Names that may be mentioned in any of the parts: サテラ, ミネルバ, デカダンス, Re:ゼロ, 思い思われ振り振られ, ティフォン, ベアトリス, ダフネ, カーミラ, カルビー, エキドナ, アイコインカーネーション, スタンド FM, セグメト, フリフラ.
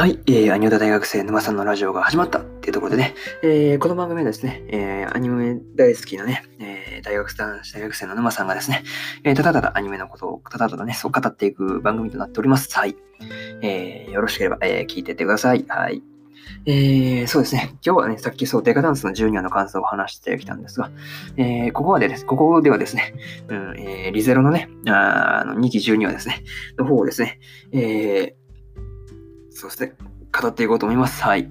はい、アニオタ大学生沼さんのラジオが始まったっていうところでね、この番組はですね、アニメ大好きなね、大学生の沼さんがですね、ただただアニメのことをただねそう語っていく番組となっております。はい、よろしければ、聞いていってください。はい、そうですね。今日はね、さっきそうデカダンスの12話の感想を話してきたんですが、ここではですね、リゼロのね、2期12話ですね、の方をですね、そうですね、語っていこうと思います。はい。そ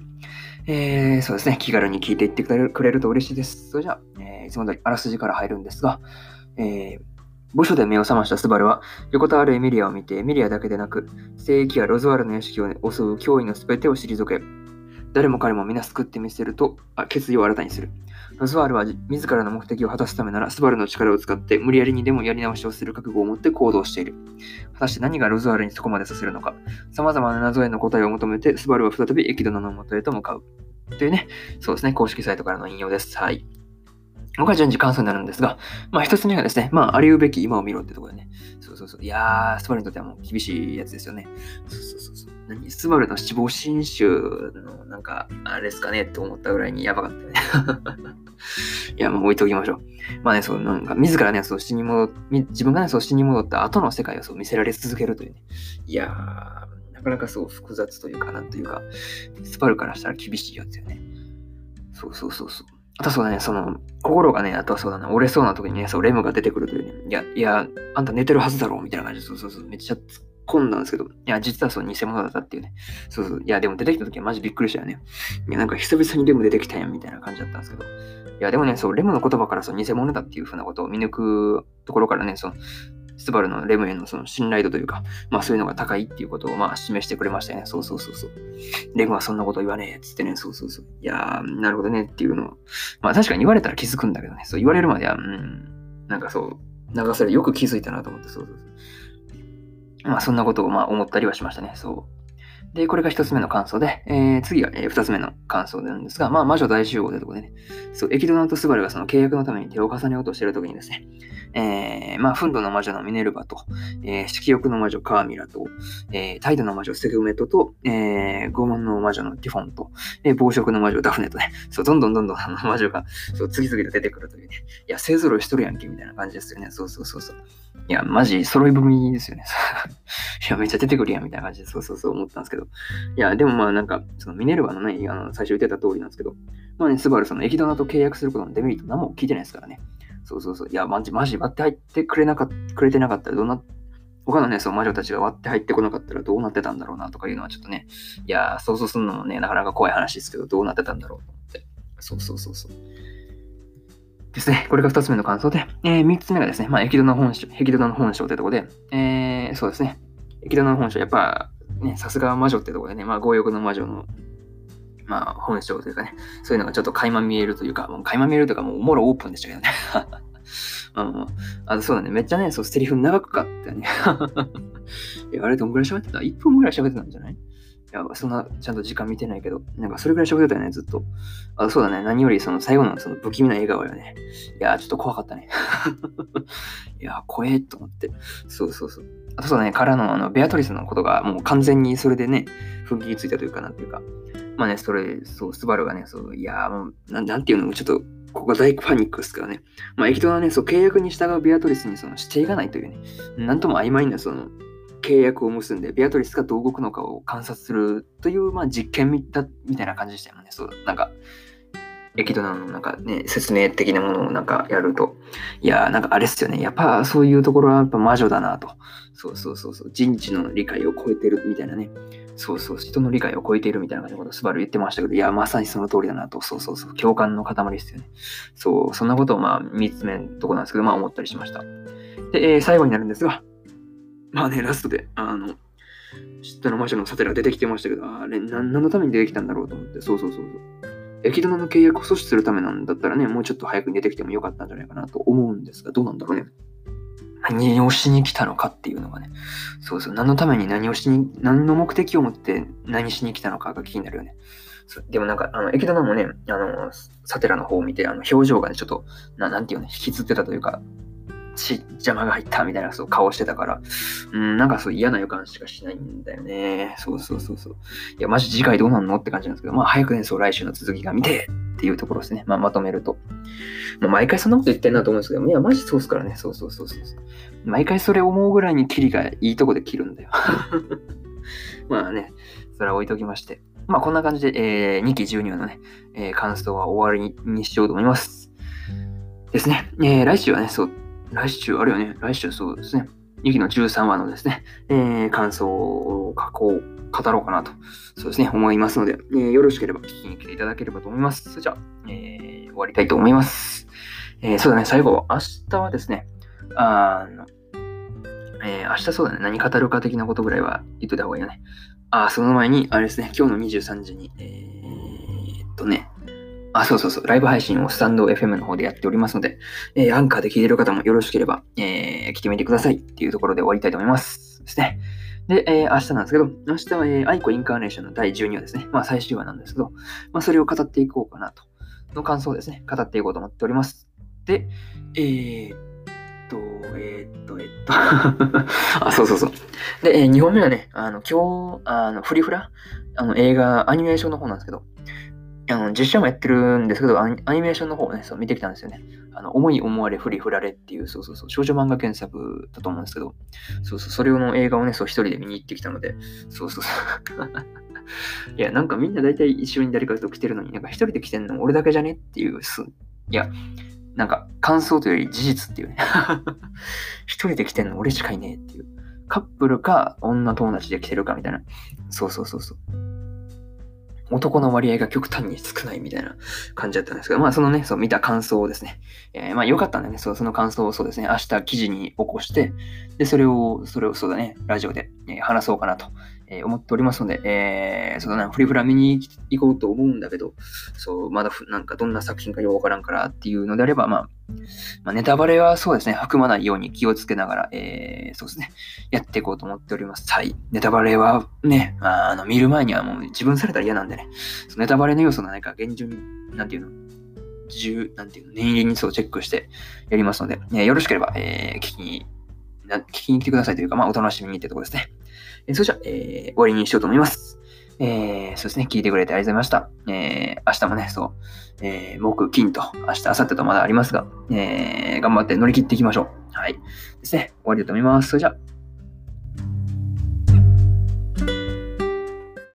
うですね、気軽に聞いていってくれると嬉しいです。それじゃあ、いつも通りあらすじから入るんですが、墓所で目を覚ましたスバルは横たわるエミリアを見て、エミリアだけでなく聖域やロズワールの屋敷を襲う脅威のすべてを退け、誰も彼も皆救ってみせると決意を新たにする。ロズワールは自らの目的を果たすためならスバルの力を使って無理やりにでもやり直しをする覚悟を持って行動している。果たして何がロズワールにそこまでさせるのか。様々な謎への答えを求めてスバルは再び駅殿の元へと向かうというね、そうですね、公式サイトからの引用です。はい、僕は順次感想になるんですが、一つ目がですね、ありうべき今を見ろってところでね、そう。いやー、スバルにとってはもう厳しいやつですよね。そう。スバルの死亡信州の、あれですかねって思ったぐらいにやばかったよね。いや、もう置いておきましょう。そう、自らね、自分が死に戻った後の世界を見せられ続けるというね。いやー、なかなかそう複雑というか、なんというか、スバルからしたら厳しいやつよね。そう。あとそうだね、心がね、あとはそうだな、折れそうな時にね、レムが出てくるというね、いや、あんた寝てるはずだろう、みたいな感じで、めっちゃ突っ込んだんですけど、いや、実は偽物だったっていうね、いや、でも出てきた時はマジびっくりしたよね。いや、久々にレム出てきたやん、みたいな感じだったんですけど、いや、でもね、レムの言葉から偽物だっていうふうなことを見抜くところからね、スバルのレムへの信頼度というか、そういうのが高いっていうことを示してくれましたよね。そう。レムはそんなこと言わねえっつってね、そう。いやー、なるほどねっていうのを、確かに言われたら気づくんだけどね、そう言われるまでは、流されよく気づいたなと思って、そう。そんなことを思ったりはしましたね、そう。で、これが一つ目の感想で、次が二つ目の感想なんですが、魔女大集合というところでね、エキドナとスバルが契約のために手を重ねようとしているときにですね、憤怒の魔女のミネルバと、色欲の魔女カーミラと、態度の魔女セグメトと、拷問の魔女のティフォンと、暴食の魔女ダフネとね、どんどん魔女が次々と出てくるというね、いや、勢ぞろいしとるやんけみたいな感じですよね、そう。いや、マジ揃い踏みですよね。いや、めっちゃ出てくるやんみたいな感じで、そう思ったんですけど、いやでもミネルヴァのね、最初言ってた通りなんですけど、スバルエキドナと契約することのデメリット何も聞いてないですからね。そう。いや、マジ割って入ってくれてなかったらどうな他のね、魔女たちが割って入ってこなかったらどうなってたんだろうなとかいうのはちょっとね、いや、想像するのもね、なかなか怖い話ですけど、どうなってたんだろうと思って。そう。ですね、これが2つ目の感想で、3つ目がですね、エキドナの本性ってとこで、そうですね、エキドナの本性、やっぱ、さすが魔女ってところでね、強欲の魔女の、本性というかね、そういうのがちょっと垣間見えるというか、もうもろオープンでしたけどね。そうだね、めっちゃね、セリフ長くかってね。あれどんぐらい喋ってた ?1 分ぐらい喋ってたんじゃない？いや、そんな、ちゃんと時間見てないけど、それぐらい喋ってたよね、ずっと。そうだね、何より最後の不気味な笑顔よね。いや、ちょっと怖かったね。いや、怖えと思って。そう。あとそうだね、からのベアトリスのことがもう完全にそれでね、奮起ついたというか、なんていうか。スバルがね、いや、もう、なんていうの、ちょっと、ここ大パニックですからね。エキドナはね、契約に従うベアトリスにしていかないというね、なんとも曖昧な契約を結んで、ベアトリスがどう動くのかを観察するという、実験みたいな感じでしたよね。エキドナの説明的なものをやると、いやー、あれっすよね。やっぱそういうところはやっぱ魔女だなと。そう。人知の理解を超えてるみたいなね。そう。人の理解を超えているみたいな感じのことをスバル言ってましたけど、いや、まさにその通りだなと。そう。共感の塊ですよね。そう、そんなことを3つ目のとこなんですけど、思ったりしました。で、最後になるんですが、ラストで、知ったの魔女のサテラ出てきてましたけど、あれ、何のために出てきたんだろうと思って、そう。エキドナの契約を阻止するためなんだったらね、もうちょっと早く出てきてもよかったんじゃないかなと思うんですが、どうなんだろうね。何をしに来たのかっていうのがね、そう。何のために何の目的を持って何しに来たのかが気になるよね。でもエキドナもね、サテラの方を見て、表情がね、ちょっと、なんていうの、引きつってたというか、邪魔が入ったみたいなそう顔してたから、なんかそう嫌な予感しかしないんだよね。そう。いや、マジ次回どうなんのって感じなんですけど、まあ早くね、そう来週の続きが見てっていうところですね。まあまとめると。もう毎回そんなこと言ってんなと思うんですけど、いや、マジそうっすからね。そう。毎回それ思うぐらいにキリがいいとこで切るんだよ。まあね、それは置いときまして。まあこんな感じで、2期12話のね、感想は終わりにしようと思います。ですね。来週はね、そう、来週あるよね。来週そうですね。2期の13話のですね、感想を語ろうかなと、そうですね、思いますので、よろしければ聞きに来ていただければと思います。それじゃあ、終わりたいと思います。そうだね、最後は明日はですね、明日そうだね、何語るか的なことぐらいは言っといた方がいいよね。その前に、あれですね、今日の23時に、そう、ライブ配信をスタンド FM の方でやっておりますので、アンカーで聞いてる方もよろしければ、来てみてくださいっていうところで終わりたいと思います。ですね。で、明日なんですけど、明日は、アイコインカーネーションの第12話ですね。まあ、最終話なんですけど、まあ、それを語っていこうかなと。の感想をですね、語っていこうと思っております。で、そう。で、2本目はね、今日、フリフラ、映画、アニメーションの方なんですけど、実写もやってるんですけど、アニメーションの方をね、そう見てきたんですよね。思い思われ振り振られっていう、少女漫画原作だと思うんですけど、それの映画をね、そう一人で見に行ってきたので、いや、なんかみんな大体一緒に誰かと来てるのに、なんか一人で来てんの俺だけじゃねっていう、いや、なんか感想というより事実っていうね。一人で来てんの俺しかいねえっていう。カップルか女友達で来てるかみたいな。そう。男の割合が極端に少ないみたいな感じだったんですけど、まあそのね、そう見た感想をですね、まあ良かったんでね、その感想をそうですね、明日記事に起こして、で、それをそうだね、ラジオで、話そうかなと思っておりますので、そうだね、フリフラ見に行こうと思うんだけど、そう、まだなんかどんな作品かよくわからんからっていうのであれば、まあ、ネタバレはそうですね、含まないように気をつけながら、そうですね、やっていこうと思っております。はい。ネタバレはね、見る前にはもう自分されたら嫌なんでね、ネタバレの要素のないか、厳重に、念入りにそうチェックしてやりますので、よろしければ、聞きに来てくださいというか、まあ、お楽しみにってところですね。それじゃあ、終わりにしようと思います。そうですね、聞いてくれてありがとうございました。明日もね、そう、木、金と、明日、明後日とまだありますが、頑張って乗り切っていきましょう。はい。ですね、終わりだと思います。それじゃあ。